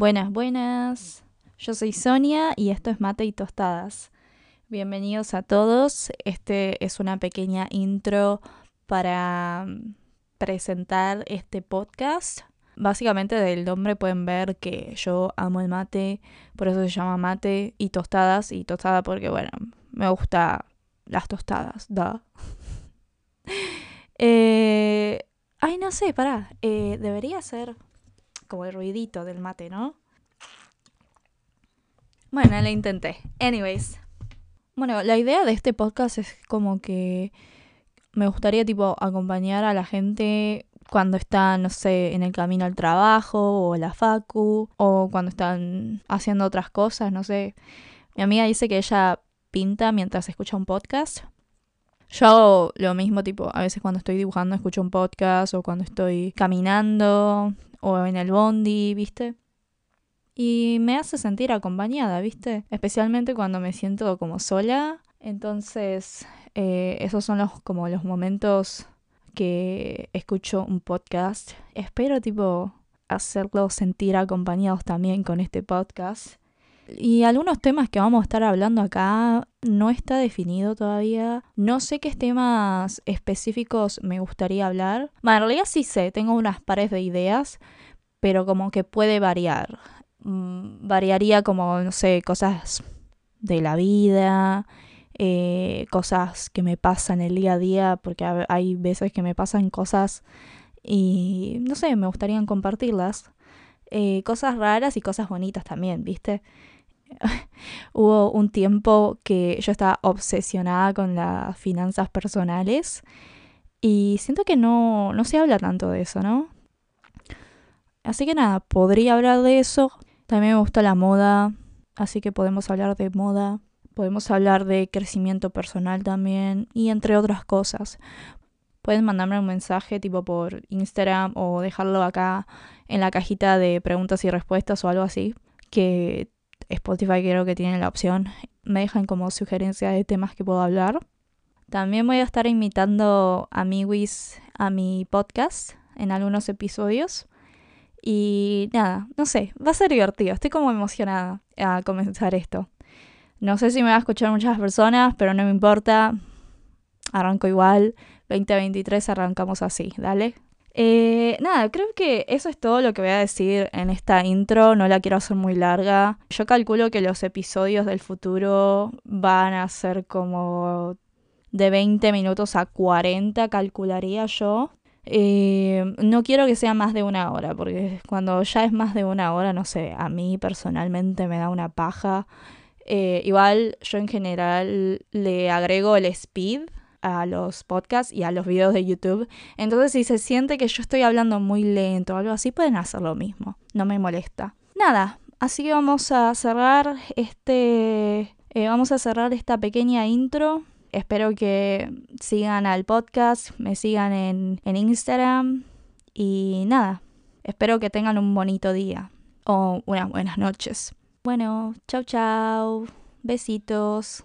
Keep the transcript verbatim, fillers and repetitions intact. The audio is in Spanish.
Buenas, buenas. Yo soy Sonia y esto es Mate y Tostadas. Bienvenidos a todos. Este es una pequeña intro para presentar este podcast. Básicamente del nombre pueden ver que yo amo el mate, por eso se llama Mate y Tostadas, y tostada porque, bueno, me gustan las tostadas, ¿da? eh, ay, no sé, pará. Eh, debería ser como el ruidito del mate, ¿no? Bueno, lo intenté. Anyways. Bueno, la idea de este podcast es como que me gustaría, tipo, acompañar a la gente cuando están, no sé, en el camino al trabajo o la facu, o cuando están haciendo otras cosas, no sé. Mi amiga dice que ella pinta mientras escucha un podcast. Yo hago lo mismo, tipo, a veces cuando estoy dibujando escucho un podcast, o cuando estoy caminando, o en el bondi, ¿viste? Y me hace sentir acompañada, ¿viste? Especialmente cuando me siento como sola. Entonces, eh, esos son los como los momentos que escucho un podcast. Espero, tipo, hacerlos sentir acompañados también con este podcast. Y algunos temas que vamos a estar hablando acá no está definido todavía. No sé qué temas específicos me gustaría hablar. Bueno, en realidad sí sé, tengo unas pares de ideas, pero como que puede variar. Mm, variaría como, no sé, cosas de la vida. Eh, cosas que me pasan el día a día, porque hay veces que me pasan cosas y, no sé, me gustaría compartirlas. Eh, cosas raras y cosas bonitas también, ¿viste? Hubo un tiempo que yo estaba obsesionada con las finanzas personales y siento que no, no se habla tanto de eso, ¿no? Así que nada, podría hablar de eso. También me gusta la moda, así que podemos hablar de moda. Podemos hablar de crecimiento personal también, y entre otras cosas. Pueden mandarme un mensaje tipo por Instagram o dejarlo acá en la cajita de preguntas y respuestas o algo así, que Spotify creo que tiene la opción. Me dejan como sugerencias de temas que puedo hablar. También voy a estar invitando amiguis a mi podcast en algunos episodios. Y nada, no sé, va a ser divertido. Estoy como emocionada a comenzar esto. No sé si me va a escuchar muchas personas, pero no me importa. Arranco igual. veinte veintitrés arrancamos así, dale. Eh, nada, creo que eso es todo lo que voy a decir en esta intro. No la quiero hacer muy larga. Yo calculo que los episodios del futuro van a ser como de veinte minutos a cuarenta, calcularía yo. Eh, no quiero que sea más de una hora, porque cuando ya es más de una hora, no sé, a mí personalmente me da una paja. Eh, igual yo en general le agrego el speed a los podcasts y a los videos de YouTube. Entonces si se siente que yo estoy hablando muy lento o algo así, pueden hacer lo mismo. No me molesta. Nada, así que vamos a cerrar este... Eh, vamos a cerrar esta pequeña intro. Espero que sigan al podcast, me sigan en, en Instagram. Y nada, espero que tengan un bonito día o unas buenas noches. Bueno, chau chau, besitos.